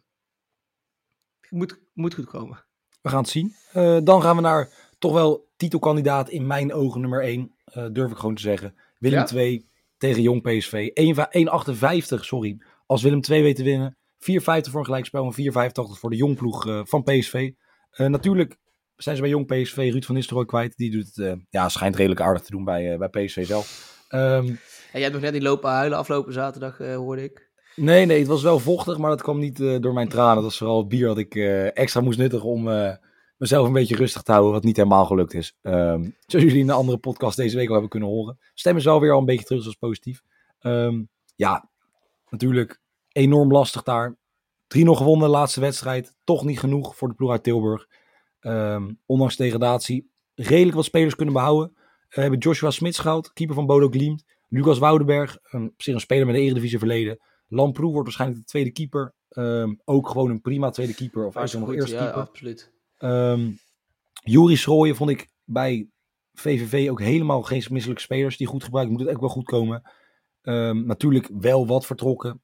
moet, moet goed komen. We gaan het zien. Uh, dan gaan we naar toch wel titelkandidaat in mijn ogen nummer één. Uh, durf ik gewoon te zeggen. Willem twee ja? tegen Jong P S V. één komma vijfenvijftig, sorry. Als Willem twee weet te winnen. vier vijftig voor een gelijkspel en vier vijfentachtig voor de jongploeg uh, van P S V. Uh, natuurlijk... zijn ze bij Jong P S V Ruud van Nistelrooy kwijt. Die doet het, uh, ja, schijnt redelijk aardig te doen bij, uh, bij P S V zelf. Um, en jij hebt nog net die lopen huilen afgelopen zaterdag, uh, hoorde ik. Nee, nee, het was wel vochtig, maar dat kwam niet uh, door mijn tranen. Dat was vooral het bier dat ik uh, extra moest nuttigen om uh, mezelf een beetje rustig te houden, wat niet helemaal gelukt is. Um, zoals jullie in de andere podcast deze week al hebben kunnen horen. Stem is wel weer al een beetje terug, dus dat is positief. Um, ja, natuurlijk enorm lastig daar. drie nul gewonnen, laatste wedstrijd. Toch niet genoeg voor de ploeg uit Tilburg. Um, ondanks degradatie. Redelijk wat spelers kunnen behouden. We hebben Joshua Smits gehaald, keeper van Bodo Glimt. Lucas Woudenberg, um, op zich een speler met een Eredivisie verleden. Lamproe wordt waarschijnlijk de tweede keeper. Um, ook gewoon een prima tweede keeper. Of eigenlijk nog eerste ja, keeper. Absoluut. Um, Juri Schrooien vond ik bij V V V ook helemaal geen misselijke spelers. Die goed gebruikt, moet het ook wel goed komen. Um, natuurlijk wel wat vertrokken.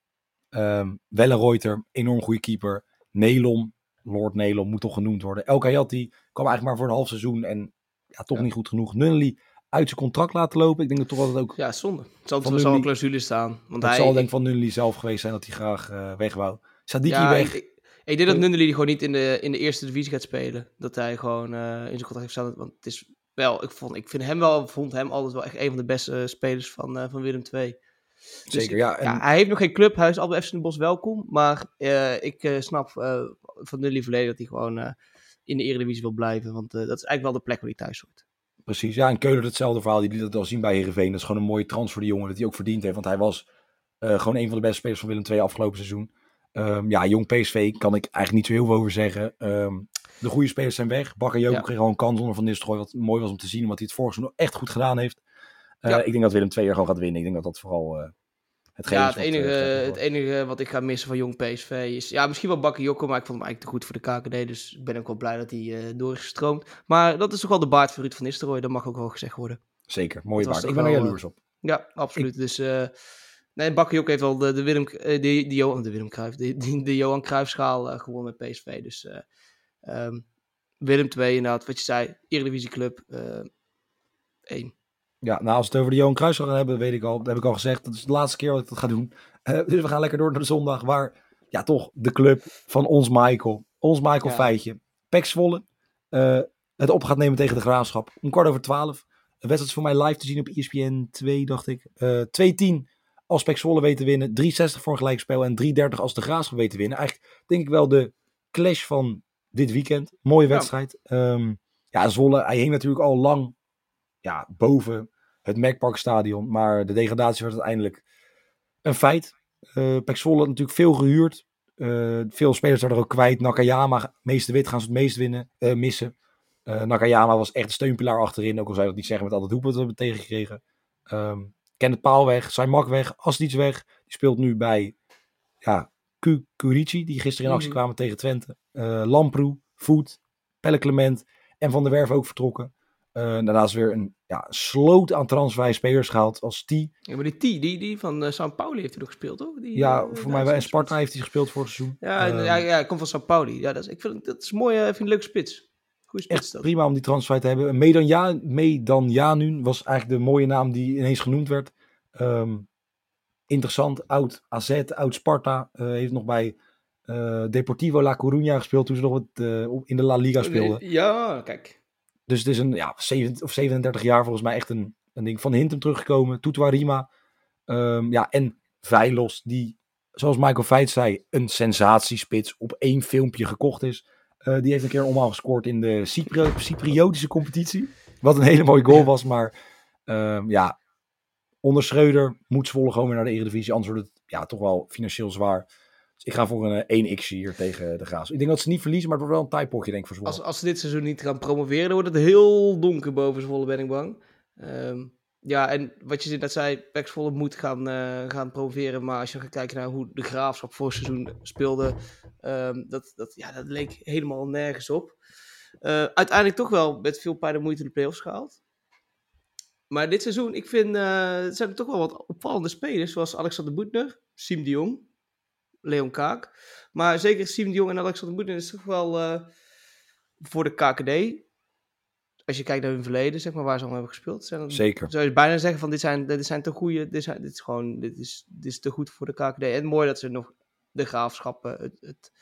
Um, Wellenreuter, enorm goede keeper. Nelom, Lord Nelom moet toch genoemd worden. El Kayati kwam eigenlijk maar voor een half seizoen en ja, toch ja. niet goed genoeg. Nunnely uit zijn contract laten lopen. Ik denk dat toch dat het ook... Ja, zonde. Het zal, Nunnely, zal een clausule staan. Want het hij... zal denk ik van Nunnely zelf geweest zijn dat hij graag uh, weg wou. Sadiki ja, weg. Ik, ik denk dat Nunnely gewoon niet in de, in de eerste divisie gaat spelen. Dat hij gewoon uh, in zijn contract heeft staan. Want het is wel... Ik vond, ik vind hem wel, vond hem altijd wel echt een van de beste spelers van, uh, van Willem twee. Zeker, dus, ja, en... ja. Hij heeft nog geen club. Hij is al bij F C Den Bosch welkom. Maar uh, ik uh, snap uh, van Nunnely verleden dat hij gewoon uh, in de Eredivisie wil blijven. Want uh, dat is eigenlijk wel de plek waar hij thuis hoort. Precies, ja, en Keulen hetzelfde verhaal. Die liet dat al zien bij Heerenveen. Dat is gewoon een mooie transfer, die jongen, dat hij ook verdiend heeft. Want hij was uh, gewoon een van de beste spelers van Willem twee afgelopen seizoen. Um, ja, Jong P S V kan ik eigenlijk niet zo heel veel over zeggen. Um, de goede spelers zijn weg. Bakayoko ja. kreeg gewoon een kans onder Van Nistelrooy. Wat mooi was om te zien, omdat hij het vorig seizoen echt goed gedaan heeft. Uh, ja. Ik denk dat Willem twee er gewoon gaat winnen. Ik denk dat dat vooral uh, hetgeen ja, het is. Ja, het, het enige wat ik ga missen van Jong P S V is... Ja, misschien wel Bakayoko, maar ik vond hem eigenlijk te goed voor de K K D. Dus ik ben ook wel blij dat hij uh, door is gestroomd. Maar dat is toch wel de baard van Ruud van Nistelrooy. Dat mag ook wel gezegd worden. Zeker, mooie baard. Ik ben er jaloers op. Ja, absoluut. Ik... Dus uh, nee, Bakayoko heeft wel de, de, Willem, uh, de, de, Johan, de Willem Cruijff, de, de, de Johan Cruijffschaal uh, gewonnen met P S V. Dus uh, um, Willem twee inderdaad, wat je zei. Eredivisie Club één. Uh, Ja, nou als we het over de Johan Cruijff gaan hebben, weet ik al, dat heb ik al gezegd. Dat is de laatste keer dat ik dat ga doen. Uh, dus we gaan lekker door naar de zondag, waar ja toch de club van ons Michael, ons Michael ja. feitje, P E C Zwolle, uh, het op gaat nemen tegen De Graafschap. Om kwart over twaalf, een wedstrijd voor mij live te zien op E S P N twee, dacht ik. Uh, twee tien als P E C Zwolle weet te winnen, drie zestig voor een gelijkspel en drie dertig als De Graafschap weet te winnen. Eigenlijk denk ik wel de clash van dit weekend. Mooie wedstrijd. Ja, um, ja Zwolle, hij hing natuurlijk al lang... Ja, boven het MacPark Stadion. Maar de degradatie werd uiteindelijk een feit. Uh, P E C Zwolle natuurlijk veel gehuurd. Uh, veel spelers waren er ook kwijt. Nakayama, meeste wit gaan ze het meest winnen, uh, missen. Uh, Nakayama was echt de steunpilaar achterin. Ook al zou je dat niet zeggen met al dat hoepen dat we hebben tegengekregen. Um, Kenneth Paal weg, Saimak weg, Asdic weg. Die speelt nu bij ja, Kurici, die gisteren in actie kwamen tegen Twente. Uh, Lamproe, Voet, Pelle Clement en Van der Werf ook vertrokken. Uh, daarnaast weer een ja, sloot aan transvrije spelers gehaald als T. Ja, maar die T, die, die van uh, São Paulo heeft hij nog gespeeld, toch? Die, ja, uh, voor mij wel. En Sparta heeft hij gespeeld vorig seizoen. Ja, uh, ja, ja, hij komt van São Paulo. Ja, dat is, ik vind, dat is mooi, uh, ik vind een leuke spits. Goeie spits. Echt dat. Prima om die transvrij te hebben. Medanja, Medanjanu was eigenlijk de mooie naam die ineens genoemd werd. Um, interessant, oud A Z, oud Sparta. Uh, heeft nog bij... Uh, Deportivo La Coruña gespeeld toen ze nog wat, uh, in de La Liga speelden. Ja, kijk. Dus het is een ja, zevenendertig jaar volgens mij echt een, een ding. Van Hintem teruggekomen. Toetwarima. Um, ja, en Veilos die, zoals Michael Veit zei, een sensatiespits op één filmpje gekocht is. Uh, die heeft een keer een omhaal gescoord in de Cypri- Cypriotische competitie. Wat een hele mooie goal was. Maar um, ja, onder Schreuder moet Zwolle gewoon weer naar de Eredivisie. Anders wordt het ja, toch wel financieel zwaar. Dus ik ga voor een één x hier tegen De Graafschap. Ik denk dat ze niet verliezen, maar het wordt wel een taaipotje, denk ik, voor Zwolle. Als, als ze dit seizoen niet gaan promoveren, dan wordt het heel donker boven Zwolle, ben ik bang. Um, ja, en wat je net zei, P E C Zwolle moet gaan, uh, gaan promoveren. Maar als je gaat kijken naar hoe De Graafschap vorig seizoen speelde, um, dat, dat, ja, dat leek helemaal nergens op. Uh, uiteindelijk toch wel met veel pijn en moeite de play-offs gehaald. Maar dit seizoen, ik vind, uh, zijn er toch wel wat opvallende spelers, zoals Alexander Boetner, Siem de Jong, Leon Kaak. Maar zeker Siem de Jong en Alexander Boetner is toch wel uh, voor de K K D. Als je kijkt naar hun verleden, zeg maar, waar ze allemaal hebben gespeeld. Zijn dat, zeker. Zou je bijna zeggen van dit zijn, dit zijn te goede, dit, zijn, dit, is gewoon, dit, is, dit is te goed voor de K K D. En mooi dat ze nog de graafschappen het, het,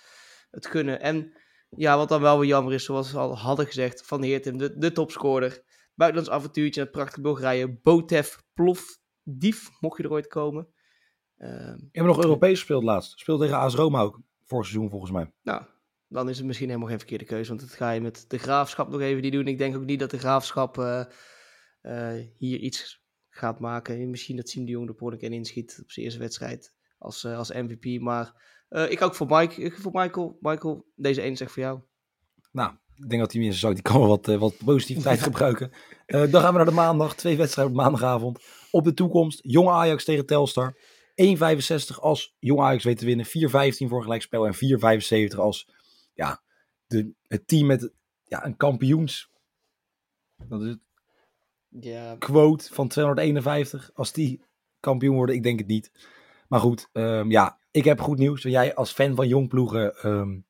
het kunnen. En ja, wat dan wel weer jammer is, zoals we al hadden gezegd, Van Heertem, de, de topscorer. Buitenlands avontuurtje, prachtige Bulgarije. Botev, Plovdiv, mocht je er ooit komen. Uh, Hebben we nog Europees gespeeld laatst? Speelde tegen A S Roma ook, vorig seizoen volgens mij. Nou, dan is het misschien helemaal geen verkeerde keuze, want dat ga je met De Graafschap nog even die doen. Ik denk ook niet dat De Graafschap uh, uh, hier iets gaat maken. Misschien dat Siem de Jong er per ongeluk inschiet op zijn eerste wedstrijd als, uh, als M V P. Maar uh, ik ook voor, Mike, ik voor Michael. Michael, deze ene zegt voor jou. Nou, ik denk dat die mensen zou die kan wel wat, uh, wat positiviteit gebruiken. Uh, dan gaan we naar de maandag. Twee wedstrijden op maandagavond. Op de toekomst, Jong Ajax tegen Telstar. één vijfenzestig als Jong Ajax weet te winnen. vier vijftien voor gelijkspel. En vier vijfenzeventig als ja, de, het team met ja, een kampioens. Dat is het. Ja. Quote van tweehonderdeenenvijftig. Als die kampioen worden, ik denk het niet. Maar goed, um, ja, ik heb goed nieuws. Want jij als fan van jongploegen um,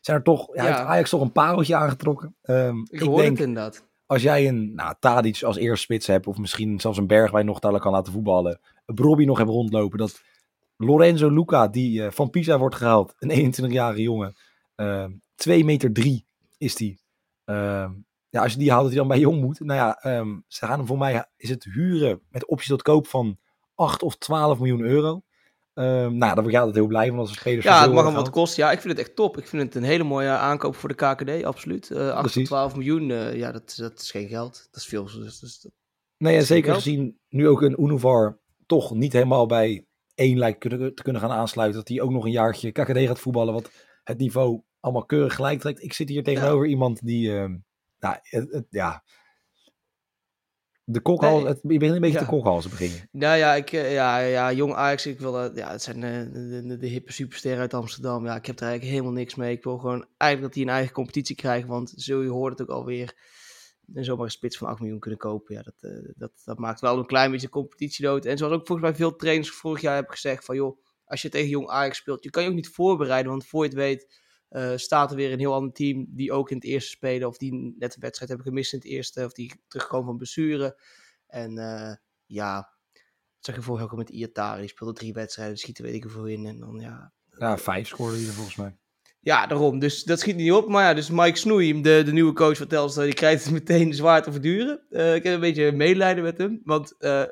zijn er toch, ja, ja. heeft Ajax toch een pareltje aangetrokken. Um, ik, ik hoor denk, het inderdaad. Als jij een nou, Tadic als eerste spits hebt, of misschien zelfs een Bergwijn nog dadelijk kan laten voetballen, Brobby nog hebben rondlopen, dat Lorenzo Luca, die uh, van Pisa wordt gehaald, een eenentwintigjarige jongen, uh, twee meter drie is die. Uh, ja, als je die haalt, dat hij dan bij Jong moet. Nou ja, um, ze gaan hem voor mij, is het huren met optie tot koop van acht of twaalf miljoen euro. Um, nou, daar ben ik altijd heel blij van als spelers. Ja, het mag hem wat kosten. Ja, ik vind het echt top. Ik vind het een hele mooie aankoop voor de K K D, absoluut. Uh, acht tot twaalf miljoen, uh, ja, dat, dat is geen geld. Dat is veel. Dus, dus, dat, nee, ja, is zeker gezien nu ook een Unuvar toch niet helemaal bij één lijkt kunnen, te kunnen gaan aansluiten. Dat hij ook nog een jaartje K K D gaat voetballen, wat het niveau allemaal keurig gelijk trekt. Ik zit hier tegenover ja. iemand die, uh, nou, het, het, ja... De kokhals, nee. het, je bent een beetje ja. de kokhals te beginnen. Nou ja, ik, ja, ja, Jong Ajax, ik wil dat, ja, het zijn de, de, de hippe supersterren uit Amsterdam. Ja, ik heb er eigenlijk helemaal niks mee. Ik wil gewoon eigenlijk dat die een eigen competitie krijgen, want zo je hoort het ook alweer. En zomaar een spits van acht miljoen kunnen kopen. Ja, dat, uh, dat, dat maakt wel een klein beetje competitie dood. En zoals ook volgens mij veel trainers vorig jaar hebben gezegd van joh, als je tegen Jong Ajax speelt, je kan je ook niet voorbereiden, want voor je het weet Uh, staat er weer een heel ander team die ook in het eerste spelen of die net een wedstrijd hebben gemist in het eerste of die terugkomen van blessure. En uh, ja, dat zag je vorig jaar ook met Iatare, die speelde drie wedstrijden, schieten weet ik hoeveel in en dan ja. Ja, vijf scoorde hij er volgens mij. Ja, daarom. Dus dat schiet niet op. Maar ja, dus Mike Snoei, de, de nieuwe coach van Telstar, die krijgt het meteen zwaar te verduren. Uh, ik heb een beetje medelijden met hem, want uh,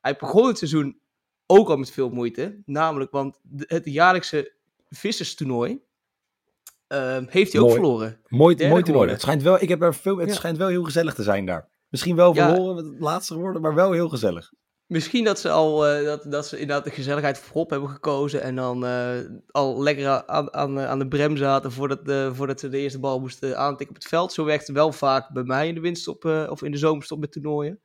hij begon het seizoen ook al met veel moeite. Namelijk, want de, het jaarlijkse visserstoernooi Uh, heeft hij mooi. ook verloren. Mooi, mooi te worden. Het, schijnt wel, ik heb er veel, het ja. schijnt wel heel gezellig te zijn daar. Misschien wel verloren, ja. het laatste geworden, maar wel heel gezellig. Misschien dat ze al uh, dat, dat ze inderdaad de gezelligheid voorop hebben gekozen en dan uh, al lekker aan, aan, aan de brem zaten voordat, uh, voordat ze de eerste bal moesten aantikken op het veld. Zo werkt het wel vaak bij mij in de winterstop uh, of in de zomerstop met toernooien.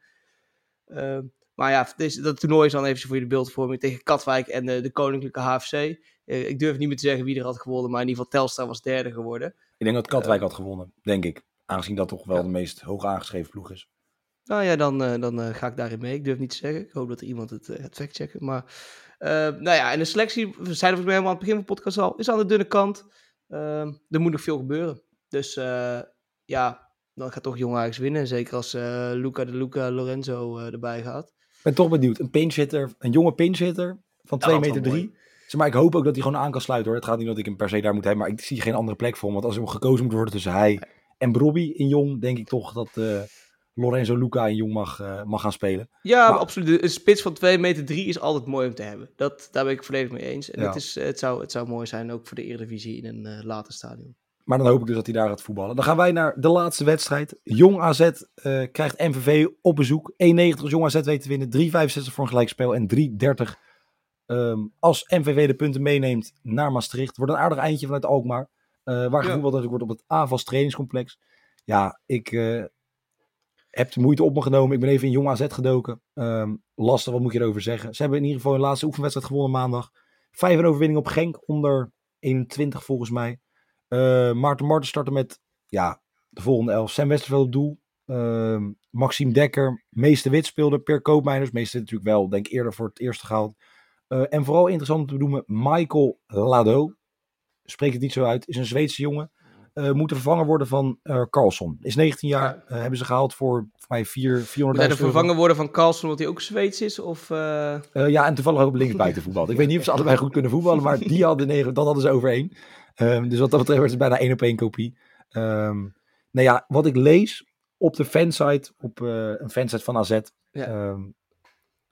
Uh, maar ja, deze, dat toernooi is dan even voor je de beeldvorming tegen Katwijk en uh, de Koninklijke H F C. Ik durf niet meer te zeggen wie er had gewonnen, maar in ieder geval Telstar was derde geworden. Ik denk dat Katwijk uh, had gewonnen, denk ik. Aangezien dat toch wel ja. de meest hoog aangeschreven ploeg is. Nou ja, dan, uh, dan uh, ga ik daarin mee. Ik durf niet te zeggen. Ik hoop dat er iemand het, uh, het factchecken. Maar uh, nou ja, en de selectie, we zeiden volgens mij helemaal aan het begin van de podcast al, is aan de dunne kant. Uh, er moet nog veel gebeuren. Dus uh, ja, dan gaat toch Jong Ajax winnen. Zeker als uh, Luca de Luca Lorenzo uh, erbij gaat. Ik ben toch benieuwd. Een pinchhitter, een jonge pinchhitter van twee meter drie. Maar ik hoop ook dat hij gewoon aan kan sluiten, hoor. Het gaat niet dat ik hem per se daar moet hebben, maar ik zie geen andere plek voor hem. Want als er gekozen moet worden tussen hij en Brobby in Jong, denk ik toch dat uh, Lorenzo Luca in Jong mag, uh, mag gaan spelen. Ja, maar absoluut. Een spits van twee meter drie is altijd mooi om te hebben. Dat, daar ben ik volledig mee eens. En ja. het, is, het, zou, het zou mooi zijn, ook voor de Eredivisie in een uh, later stadion. Maar dan hoop ik dus dat hij daar gaat voetballen. Dan gaan wij naar de laatste wedstrijd. Jong A Z uh, krijgt M V V op bezoek. één negentig als Jong A Z weet te winnen. drie vijfenzestig voor een gelijkspel en drie dertig. Um, als M V V de punten meeneemt naar Maastricht. Wordt een aardig eindje vanuit Alkmaar. Uh, waar ja. gevoetbald wordt op het A V A S trainingscomplex. Ja, ik uh, heb de moeite op me genomen. Ik ben even in Jong A Z gedoken. Um, lastig, wat moet je erover zeggen? Ze hebben in ieder geval hun laatste oefenwedstrijd gewonnen maandag. Vijf een overwinning op Genk. Onder eenentwintig volgens mij. Uh, Maarten Martens startte met ja, de volgende elf. Sam Westerveld op doel. Uh, Maxime Dekker. Meester Wit speelde. Per Koopmeiners. Meester natuurlijk wel, denk ik, eerder voor het eerste gehaald. Uh, en vooral interessant om te benoemen, Michael Lado, spreek het niet zo uit, is een Zweedse jongen. Uh, moet de vervanger worden van uh, Carlson. Is negentien jaar, ja. uh, hebben ze gehaald voor, voor mij vierhonderdduizend euro. Moet hij de vervanger worden van Carlson, omdat hij ook Zweeds is? Of, uh... Uh, ja, en toevallig ook linksbuiten voetbal. Ik weet niet of ze allebei goed kunnen voetballen, maar die hadden negen, dat hadden ze overeen. Um, dus wat dat betreft werd het bijna één op één kopie. Um, nou ja, wat ik lees op de fansite, op uh, een fansite van A Z... Ja. Um,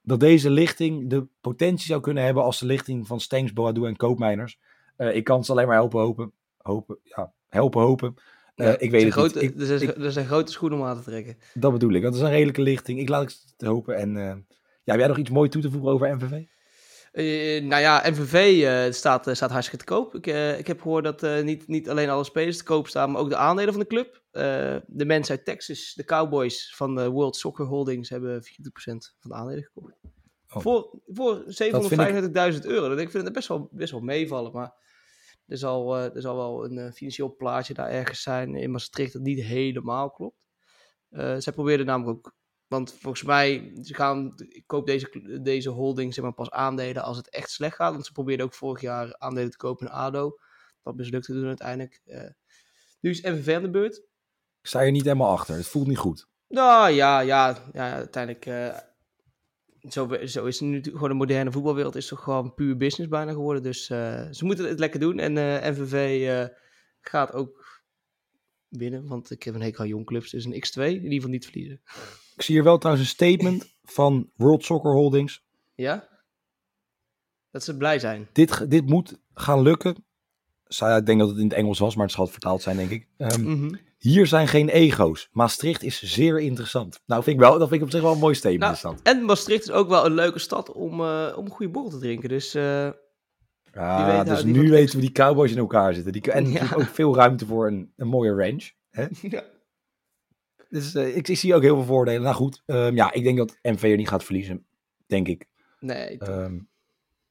dat deze lichting de potentie zou kunnen hebben als de lichting van Stengs, Boadu en Koopmeiners. Uh, ik kan ze alleen maar helpen hopen. Hopen, ja, helpen hopen. Uh, ja, ik weet het grote, niet. Ik, er, zijn, ik, er zijn grote schoenen om aan te trekken. Dat bedoel ik, want het is een redelijke lichting. Ik laat het hopen. En uh, ja, heb jij nog iets moois toe te voegen over M V V? Uh, nou ja, M V V uh, staat, uh, staat hartstikke te koop. Ik, uh, ik heb gehoord dat uh, niet, niet alleen alle spelers te koop staan, maar ook de aandelen van de club. Uh, de mensen uit Texas, de Cowboys van de World Soccer Holdings, hebben vierentwintig procent van de aandelen gekocht. Oh. Voor, voor zevenhonderdvijfendertigduizend euro. Ik vind het best wel, best wel meevallen, maar... Er zal, er zal wel een financieel plaatje daar ergens zijn in Maastricht dat niet helemaal klopt. Uh, zij probeerden namelijk ook... Want volgens mij, ze gaan, ik koop deze, deze holding zeg maar, pas aandelen als het echt slecht gaat. Want ze probeerden ook vorig jaar aandelen te kopen in A D O. Dat mislukte toen uiteindelijk. Uh, nu is M V V aan de beurt. Ik sta hier niet helemaal achter. Het voelt niet goed. Nou ja, ja, ja uiteindelijk... Uh, Zo, zo is nu gewoon de moderne voetbalwereld is toch gewoon puur business bijna geworden. Dus uh, ze moeten het lekker doen. En uh, M V V uh, gaat ook winnen. Want ik heb een hekel aan jongclubs. Dus een X twee. In ieder geval niet verliezen. Ik zie hier wel trouwens een statement van World Soccer Holdings. Ja? Dat ze blij zijn. Dit, dit moet gaan lukken. Ik denk dat het in het Engels was, maar het zal het vertaald zijn, denk ik. Um, mm-hmm. Hier zijn geen ego's. Maastricht is zeer interessant. Nou, vind ik wel, dat vind ik op zich wel een mooi statement. Nou, en Maastricht is ook wel een leuke stad om, uh, om een goede borrel te drinken. Dus, uh, ja, weet, dus nu weten we die Cowboys in elkaar zitten. Die, en ja. Ook veel ruimte voor een, een mooie range. Hè? Ja. Dus uh, ik, ik zie ook heel veel voordelen. Nou goed, um, ja, ik denk dat M V er niet gaat verliezen. Denk ik. Nee. Um,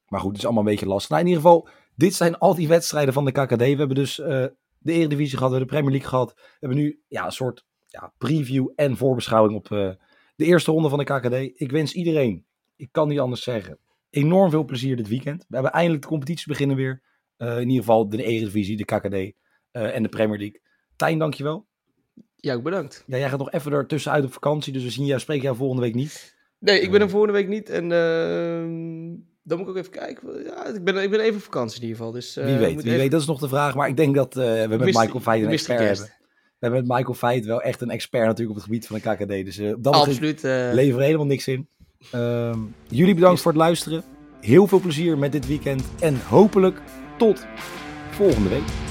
maar goed, het is allemaal een beetje lastig. Nou, in ieder geval, dit zijn al die wedstrijden van de K K D. We hebben dus... Uh, de Eredivisie gehad, we hebben de Premier League gehad. We hebben nu ja, een soort ja, preview en voorbeschouwing op uh, de eerste ronde van de K K D. Ik wens iedereen, ik kan niet anders zeggen, enorm veel plezier dit weekend. We hebben eindelijk de competitie beginnen weer. Uh, in ieder geval de Eredivisie, de K K D uh, en de Premier League. Tijn, dankjewel. Ja, ook bedankt. Ja, jij gaat nog even er tussenuit op vakantie, dus we zien jou, spreken jou volgende week niet. Nee, ik ben er volgende week niet en... Uh... Dan moet ik ook even kijken. Ja, ik, ben, ik ben even op vakantie in ieder geval. Dus, uh, wie weet, wie even... weet, dat is nog de vraag. Maar ik denk dat uh, we met Mister, Michael Veit een expert hebben. We hebben met Michael Veit wel echt een expert natuurlijk op het gebied van de K K D. Dus uh, op dat absoluut, uh... leveren helemaal niks in. Uh, jullie bedankt yes. voor het luisteren. Heel veel plezier met dit weekend. En hopelijk tot volgende week.